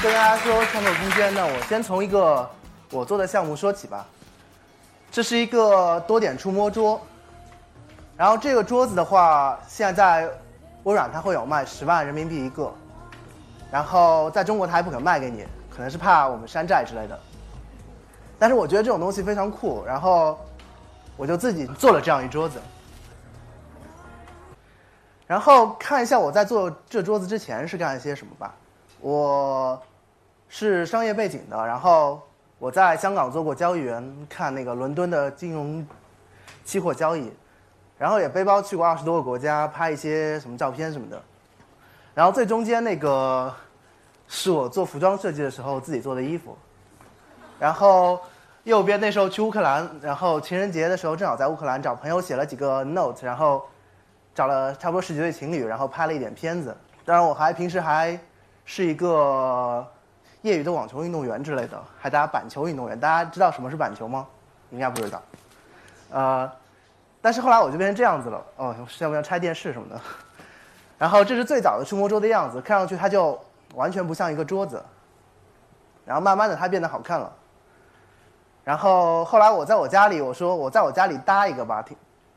跟大家说创作空间呢，我先从一个我做的项目说起吧。这是一个多点触摸桌，然后这个桌子的话，现在微软它会有卖10万人民币一个，然后在中国它还不肯卖给你，可能是怕我们山寨之类的。但是我觉得这种东西非常酷，然后我就自己做了这样一桌子。然后看一下我在做这桌子之前是干了些什么吧。我是商业背景的，然后我在香港做过交易员，看那个伦敦的金融期货交易，然后也背包去过20多个国家，拍一些什么照片什么的。然后最中间那个是我做服装设计的时候自己做的衣服，然后右边那时候去乌克兰，然后情人节的时候正好在乌克兰找朋友写了几个 note， 然后找了差不多10对情侣，然后拍了一点片子。当然我还平时还是一个业余的网球运动员之类的，还打板球运动员。大家知道什么是板球吗？应该不知道。但是后来我就变成这样子了。哦，要不要拆电视什么的？然后这是最早的触摸桌的样子，看上去它就完全不像一个桌子。然后慢慢的它变得好看了。然后后来我在我家里，我说我在我家里搭一个吧，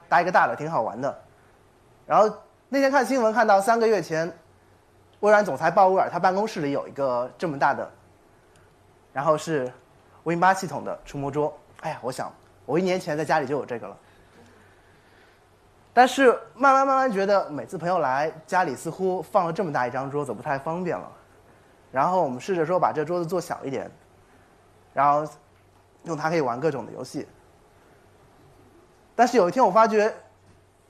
搭一个大的，挺好玩的。然后那天看新闻看到3个月前。微软总裁鲍威尔他办公室里有一个这么大的，然后是 Win8 系统的触摸桌。哎呀，我想我1年前在家里就有这个了，但是慢慢觉得每次朋友来家里似乎放了这么大一张桌子不太方便了，然后我们试着说把这桌子做小一点，然后用它可以玩各种的游戏。但是有一天我发觉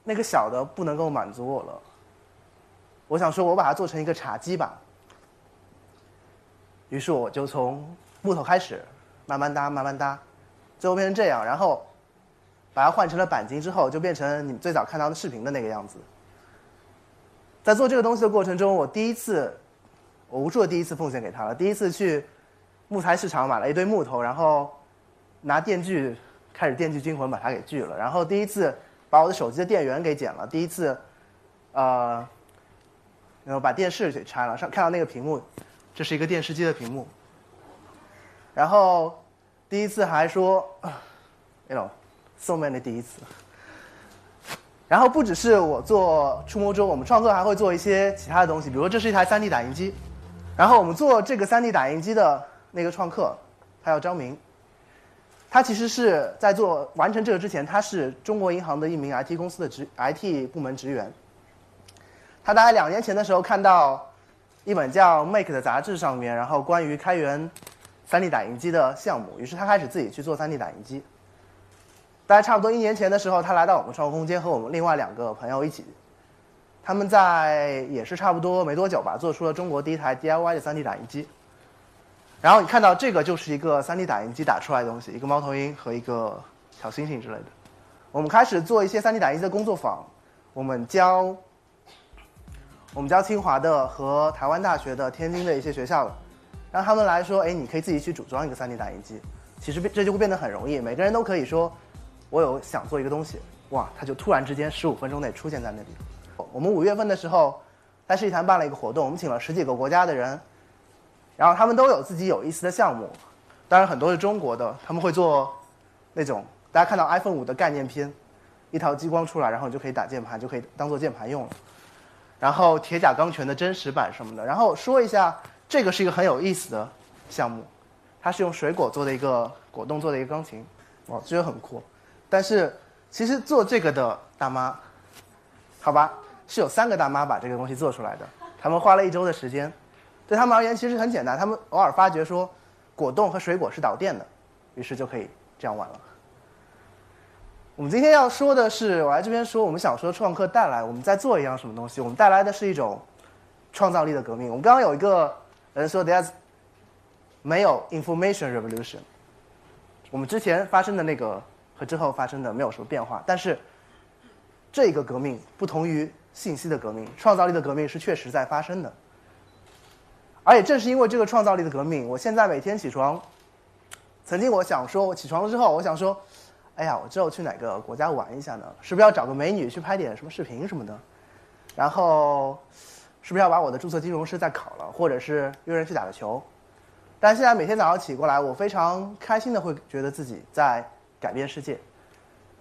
那个小的不能够满足我了，我想说我把它做成一个茶几吧。于是我就从木头开始慢慢搭，最后变成这样。然后把它换成了钣金之后，就变成你们最早看到的视频的那个样子。在做这个东西的过程中，我无数的第一次奉献给它了。第一次去木材市场买了一堆木头，然后拿电锯开始电锯惊魂把它给锯了。然后第一次把我的手机的电源给剪了。第一次然后把电视给拆了，看到那个屏幕，这是一个电视机的屏幕。然后第一次还说 ，you know, so many 第一次。然后不只是我做触摸桌，我们创客还会做一些其他的东西，比如说这是一台 3D 打印机。然后我们做这个 3D 打印机的那个创客，他叫张明，他其实是在完成这个之前，他是中国银行的一名 IT 公司的 IT 部门职员。他大概2年前的时候看到一本叫 Make 的杂志上面，然后关于开源 3D 打印机的项目，于是他开始自己去做 3D 打印机。大概差不多1年前的时候，他来到我们创客空间和我们另外2个朋友一起，他们在也是差不多没多久吧，做出了中国第一台 DIY 的 3D 打印机。然后你看到这个就是一个 3D 打印机打出来的东西，一个猫头鹰和一个小星星之类的。我们开始做一些 3D 打印机的工作坊，我们教清华的和台湾大学的、天津的一些学校的，让他们来说，哎，你可以自己去组装一个 3D 打印机。其实这就会变得很容易，每个人都可以说，我有想做一个东西，哇，它就突然之间15分钟内出现在那里。我们5月份的时候，在世纪坛办了一个活动，我们请了10几个国家的人，然后他们都有自己有意思的项目，当然很多是中国的，他们会做那种大家看到 iPhone 5的概念片，一条激光出来，然后你就可以打键盘，就可以当做键盘用了。然后铁甲钢拳的真实版什么的。然后说一下，这个是一个很有意思的项目，它是用水果做的一个果冻做的一个钢琴，我觉得很酷。但是其实做这个的大妈，好吧，是有3个大妈把这个东西做出来的，他们花了1周的时间。对他们而言其实很简单，他们偶尔发觉说果冻和水果是导电的，于是就可以这样玩了。我们今天要说的是，我来这边说，我们想说创客带来我们在做一样什么东西。我们带来的是一种创造力的革命。我们刚刚有一个人说 ，There's 没有 information revolution。我们之前发生的那个和之后发生的没有什么变化，但是这个革命不同于信息的革命，创造力的革命是确实在发生的。而且正是因为这个创造力的革命，我现在每天起床，曾经我想说，我起床之后我想说，哎呀，我之后去哪个国家玩一下呢？是不是要找个美女去拍点什么视频什么的？然后，是不是要把我的注册金融师再考了，或者是约人去打个球？但是现在每天早上起过来，我非常开心的会觉得自己在改变世界。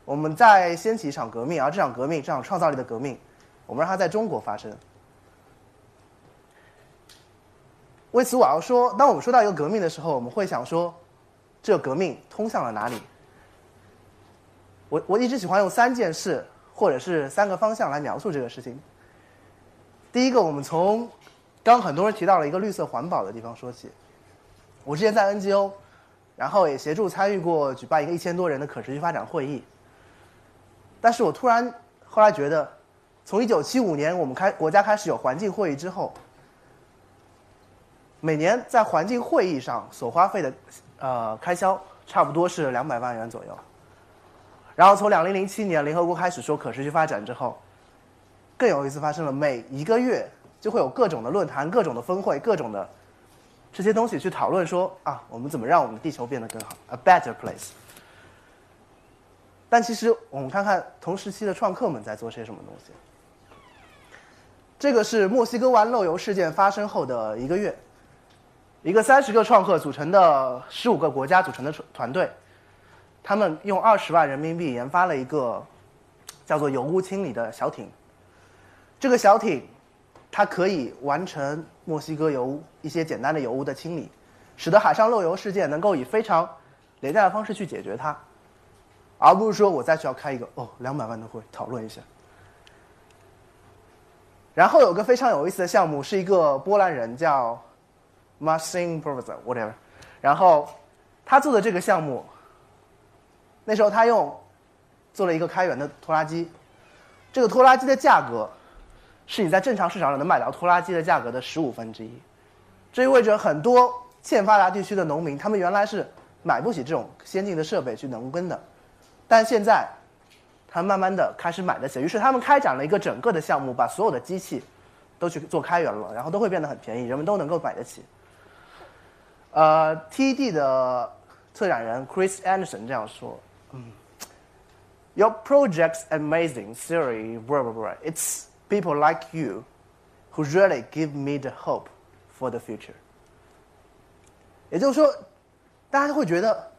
我们在掀起一场革命，而这场革命，这场创造力的革命，我们让它在中国发生。为此，我要说，当我们说到一个革命的时候，我们会想说，这革命通向了哪里？我一直喜欢用三件事，或者是三个方向来描述这个事情。第一个，我们从刚很多人提到了一个绿色环保的地方说起。我之前在 NGO， 然后也协助参与过举办一个1000多人的可持续发展会议。但是我突然后来觉得，从1975年我们国家开始有环境会议之后，每年在环境会议上所花费的开销差不多是200万元左右。然后从2007年联合国开始说可持续发展之后，更有意思发生了，每一个月就会有各种的论坛、各种的峰会、各种的这些东西去讨论说啊，我们怎么让我们的地球变得更好 ，a better place。但其实我们看看同时期的创客们在做些什么东西。这个是墨西哥湾漏油事件发生后的一个月，一个30个创客组成的15个国家组成的团队，他们用20万人民币研发了一个叫做油污清理的小艇。这个小艇它可以完成墨西哥油污一些简单的油污的清理，使得海上漏油事件能够以非常廉价的方式去解决它，而不是说我再需要开一个200万的会讨论一下。然后有个非常有意思的项目，是一个波兰人叫 Marcin Przewóz whatever， 然后他做的这个项目，那时候他做了一个开源的拖拉机，这个拖拉机的价格是你在正常市场上能买到拖拉机的价格的1/15，这意味着很多欠发达地区的农民，他们原来是买不起这种先进的设备去农耕的，但现在他们慢慢的开始买得起，于是他们开展了一个整个的项目，把所有的机器都去做开源了，然后都会变得很便宜，人们都能够买得起。TED 的策展人 Chris Anderson 这样说，Your project's amazing theory, blah blah blah. It's people like you who really give me the hope for the future。 也就是说，大家会觉得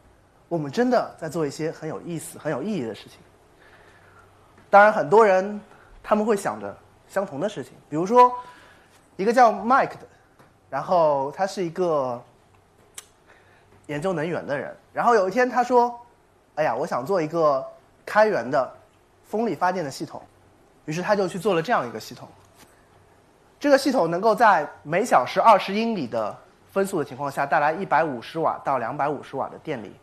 我们真的在做一些很有意思、很有意义的事情。当然很多人他们会想着相同的事情，比如说一个叫 Mike 的，然后他是一个研究能源的人，然后有一天他说，哎呀，我想做一个开源的风力发电的系统，于是他就去做了这样一个系统。这个系统能够在每小时20英里的风速的情况下带来150瓦到250瓦的电力，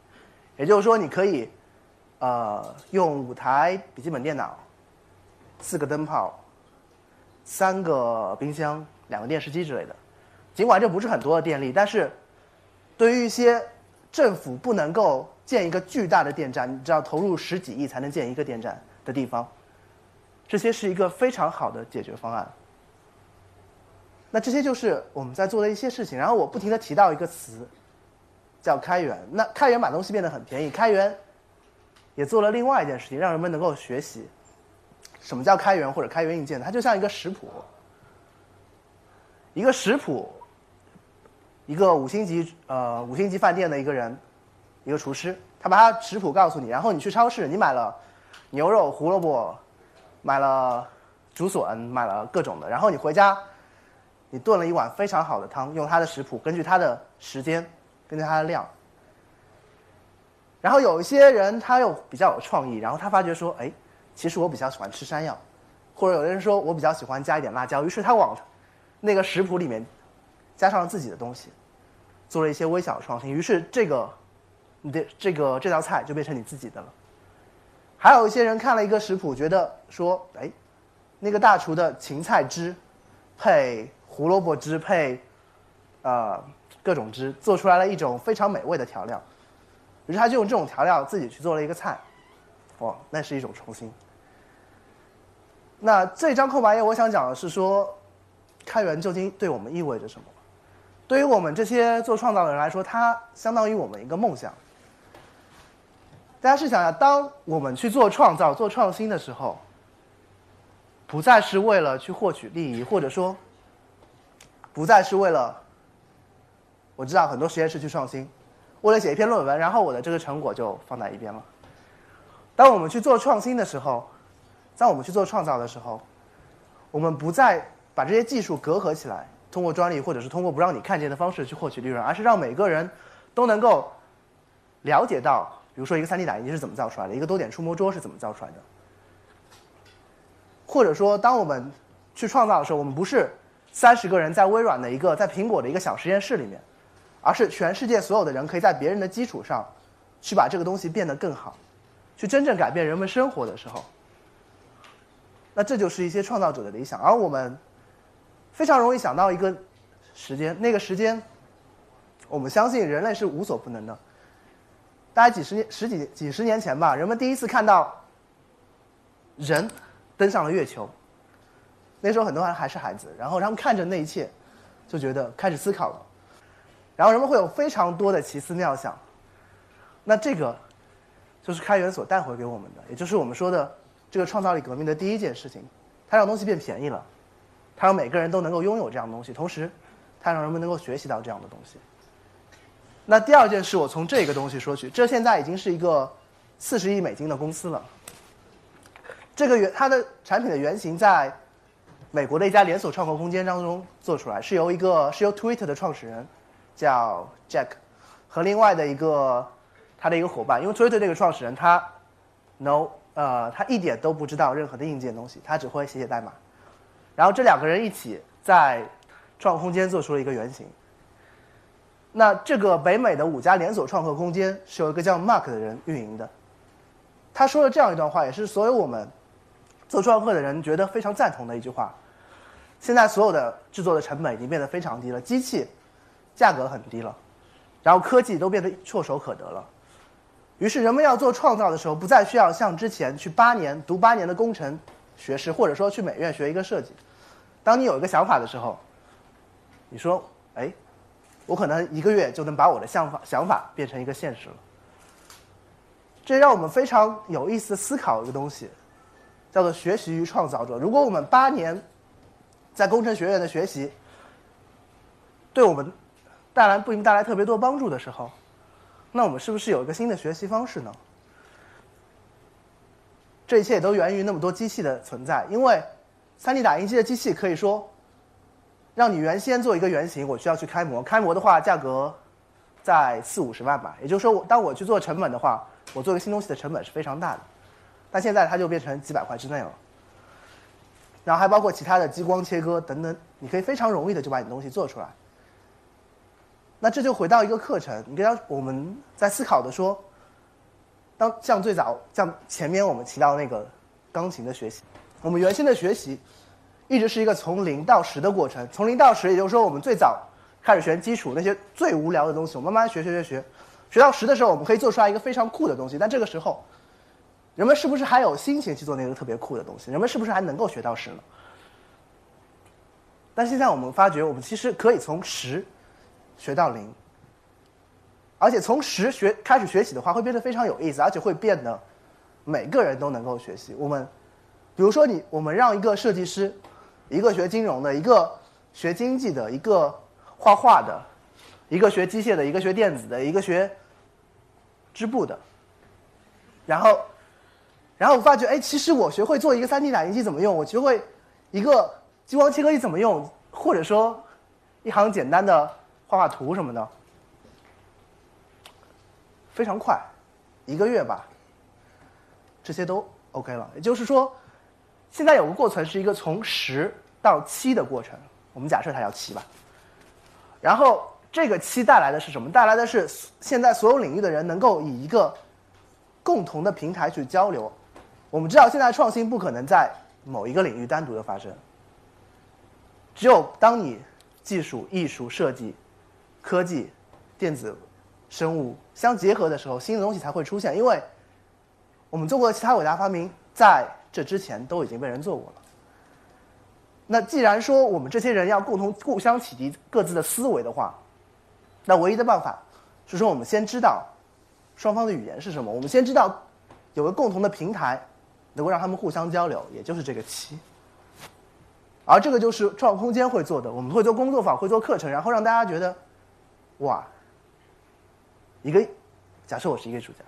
也就是说你可以用5台笔记本电脑、4个灯泡、3个冰箱、2个电视机之类的。尽管这不是很多的电力，但是对于一些政府不能够建一个巨大的电站，你只要投入10几亿才能建一个电站的地方，这些是一个非常好的解决方案。那这些就是我们在做的一些事情。然后我不停地提到一个词叫开源，那开源把东西变得很便宜，开源也做了另外一件事情，让人们能够学习什么叫开源或者开源硬件。它就像一个食谱，一个五星级饭店的一个人，一个厨师，他把他食谱告诉你，然后你去超市，你买了牛肉、胡萝卜，买了竹笋，买了各种的，然后你回家，你炖了一碗非常好的汤，用他的食谱，根据他的时间，根据他的量。然后有一些人他又比较有创意，然后他发觉说，哎，其实我比较喜欢吃山药，或者有的人说我比较喜欢加一点辣椒，于是他往那个食谱里面加上了自己的东西，做了一些微小的创新，于是这道菜就变成你自己的了。还有一些人看了一个食谱，觉得说，哎，那个大厨的芹菜汁配胡萝卜汁配各种汁，做出来了一种非常美味的调料，于是他就用这种调料自己去做了一个菜。哇，那是一种创新。那这张空白页我想讲的是说，开源究竟对我们意味着什么？对于我们这些做创造的人来说，它相当于我们一个梦想。大家试想一下，当我们去做创造、做创新的时候，不再是为了去获取利益，或者说不再是为了我知道很多实验室去创新，为了写一篇论文，然后我的这个成果就放在一边了。当我们去做创新的时候，当我们去做创造的时候，我们不再把这些技术隔阂起来，通过专利或者是通过不让你看见的方式去获取利润，而是让每个人都能够了解到，比如说一个 3D 打印机是怎么造出来的，一个多点触摸桌是怎么造出来的。或者说，当我们去创造的时候，我们不是30个人在微软的一个、在苹果的一个小实验室里面，而是全世界所有的人可以在别人的基础上，去把这个东西变得更好，去真正改变人们生活的时候，那这就是一些创造者的理想。而我们非常容易想到一个时间，那个时间，我们相信人类是无所不能的。大概几十年前吧，人们第一次看到人登上了月球。那时候很多人还是孩子，然后他们看着那一切，就觉得开始思考了，然后人们会有非常多的奇思妙想。那这个就是开源所带回给我们的，也就是我们说的这个创造力革命的第一件事情。它让东西变便宜了，它让每个人都能够拥有这样的东西，同时它让人们能够学习到这样的东西。那第二件事，我从这个东西说起，这现在已经是一个40亿美金的公司了。这个它的产品的原型在美国的一家连锁创客空间当中做出来，是由 Twitter 的创始人叫 Jack 和另外的一个他的一个伙伴，因为 Twitter 这个创始人他一点都不知道任何的硬件东西，他只会写代码。然后这两个人一起在创客空间做出了一个原型。那这个北美的5家连锁创客空间是由一个叫 Mark 的人运营的。他说了这样一段话，也是所有我们做创客的人觉得非常赞同的一句话：现在所有的制作的成本已经变得非常低了，机器价格很低了，然后科技都变得唾手可得了。于是人们要做创造的时候，不再需要像之前去读八年的工程学士，或者说去美院学一个设计。当你有一个想法的时候，你说：“哎，我可能1个月就能把我的想法变成一个现实了。”这让我们非常有意思思考一个东西，叫做学习与创造者。如果我们8年在工程学院的学习对我们不一定带来特别多帮助的时候，那我们是不是有一个新的学习方式呢？这一切也都源于那么多机器的存在，因为 3D 打印机的机器可以说让你原先做一个原型，我需要去开模的话价格在40-50万吧，也就是说当我去做成本的话，我做一个新东西的成本是非常大的，但现在它就变成几百块之内了。然后还包括其他的激光切割等等，你可以非常容易的就把你的东西做出来。那这就回到一个课程，我们在思考的说，像前面我们提到那个钢琴的学习，我们原先的学习一直是一个从0到10的过程，从0到10，也就是说我们最早开始学基础那些最无聊的东西，我们慢慢学到10的时候，我们可以做出来一个非常酷的东西。但这个时候人们是不是还有心情去做那个特别酷的东西？人们是不是还能够学到10呢？但现在我们发觉，我们其实可以从10学到0，而且从10开始学习的话，会变得非常有意思，而且会变得每个人都能够学习。我们让一个设计师，一个学金融的，一个学经济的，一个画画的，一个学机械的，一个学电子的，一个学织布的，然后我发觉，哎，其实我学会做一个 3D 打印机怎么用，我学会一个激光切割机怎么用，或者说一行简单的画图什么的，非常快，1个月吧，这些都 OK 了。也就是说，现在有个过程是一个从10到7的过程，我们假设它叫7吧。然后这个7带来的是什么？带来的是现在所有领域的人能够以一个共同的平台去交流。我们知道现在创新不可能在某一个领域单独的发生，只有当你技术、艺术、设计、科技、电子、生物相结合的时候，新的东西才会出现。因为我们做过的其他伟大发明在这之前都已经被人做过了。那既然说我们这些人要互相启迪各自的思维的话，那唯一的办法是说我们先知道双方的语言是什么，我们先知道有个共同的平台能够让他们互相交流，也就是这个7。而这个就是创客空间会做的，我们会做工作坊，会做课程，然后让大家觉得哇，一个假设我是一个主角，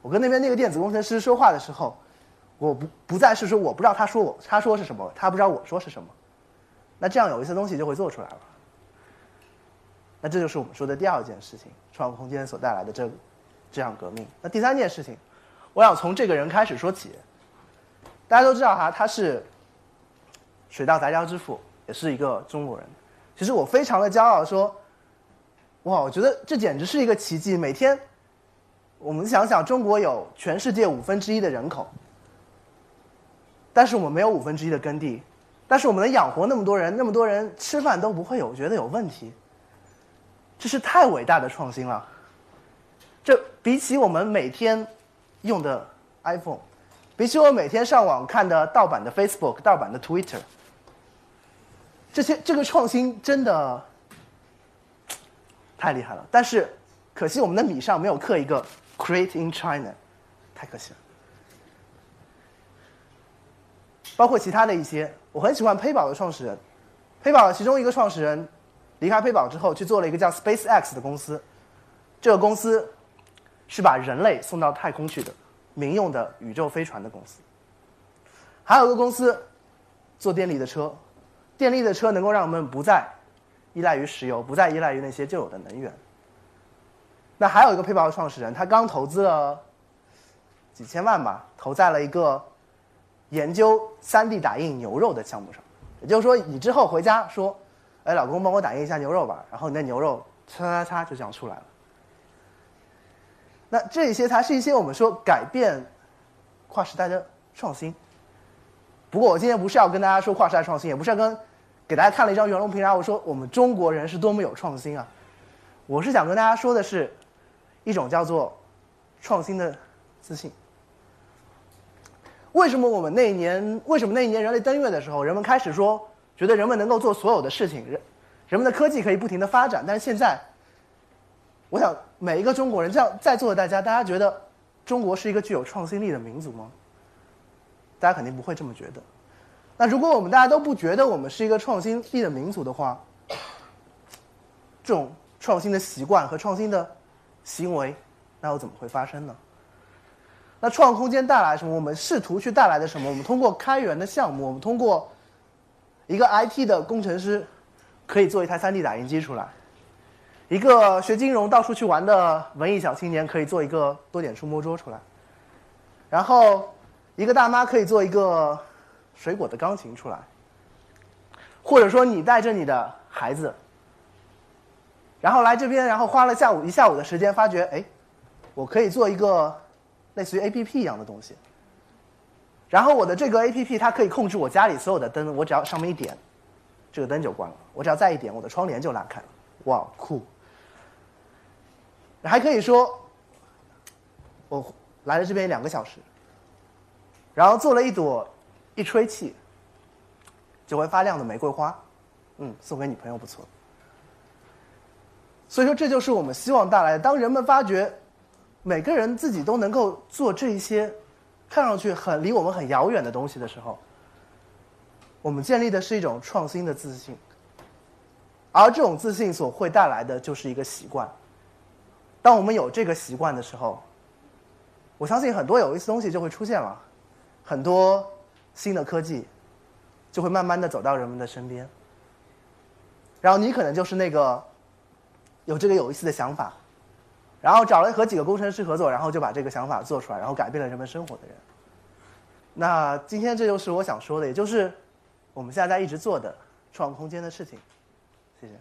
我跟那边那个电子工程师说话的时候，我不再是说我不知道他说我他说是什么，他不知道我说是什么，那这样有一些东西就会做出来了。那这就是我们说的第二件事情，创客空间所带来的这样革命。那第三件事情，我想从这个人开始说起。大家都知道哈，他是水稻杂交之父，也是一个中国人。其实我非常的骄傲说，哇，我觉得这简直是一个奇迹。每天，我们想想，中国有全世界1/5的人口，但是我们没有1/5的耕地，但是我们能养活那么多人，那么多人吃饭都不会有，觉得有问题。这是太伟大的创新了。这比起我们每天用的 iPhone， 比起我每天上网看的盗版的 Facebook、盗版的 Twitter， 这个创新真的太厉害了。但是可惜我们的米上没有刻一个 Create in China， 太可惜了。包括其他的一些，我很喜欢PayPal的创始人。PayPal的其中一个创始人离开PayPal之后，去做了一个叫 SpaceX 的公司。这个公司是把人类送到太空去的，民用的宇宙飞船的公司。还有一个公司做电力的车，电力的车能够让我们不再依赖于石油，不再依赖于那些旧有的能源。那还有一个PayPal的创始人，他刚投资了几千万吧，投在了一个研究 3D 打印牛肉的项目上。也就是说，你之后回家说，哎，老公，帮我打印一下牛肉吧。然后你的牛肉嚓嚓嚓就这样出来了。那这些才是一些我们说改变跨时代的创新。不过我今天不是要跟大家说跨时代创新，也不是要给大家看了一张袁隆平，然后我说我们中国人是多么有创新啊。我是想跟大家说的是一种叫做创新的自信。为什么那一年人类登月的时候，人们开始说，觉得人们能够做所有的事情，人们的科技可以不停的发展。但是现在，我想每一个中国人，这样在座的大家觉得中国是一个具有创新力的民族吗？大家肯定不会这么觉得。那如果我们大家都不觉得我们是一个创新力的民族的话，这种创新的习惯和创新的行为，那又怎么会发生呢？那创客空间带来什么？我们试图去带来的什么？我们通过开源的项目，我们通过一个 IT 的工程师可以做一台 3D 打印机出来，一个学金融到处去玩的文艺小青年可以做一个多点触摸桌出来，然后一个大妈可以做一个水果的钢琴出来，或者说你带着你的孩子，然后来这边，然后花了一下午的时间，发觉，哎，我可以做一个类似于 APP 一样的东西。然后我的这个 APP 它可以控制我家里所有的灯，我只要上面一点，这个灯就关了；我只要再一点，我的窗帘就拉开了。哇，酷！还可以说，我来了这边2个小时，然后做了一吹气就会发亮的玫瑰花，送给你朋友不错。所以说，这就是我们希望带来的。当人们发觉每个人自己都能够做这一些看上去很离我们很遥远的东西的时候，我们建立的是一种创新的自信，而这种自信所会带来的就是一个习惯。当我们有这个习惯的时候，我相信很多有意思的东西就会出现了，很多新的科技就会慢慢的走到人们的身边，然后你可能就是那个有这个有意思的想法，然后找了和几个工程师合作，然后就把这个想法做出来，然后改变了人们生活的人。那今天这就是我想说的，也就是我们现在一直做的创客空间的事情。谢谢。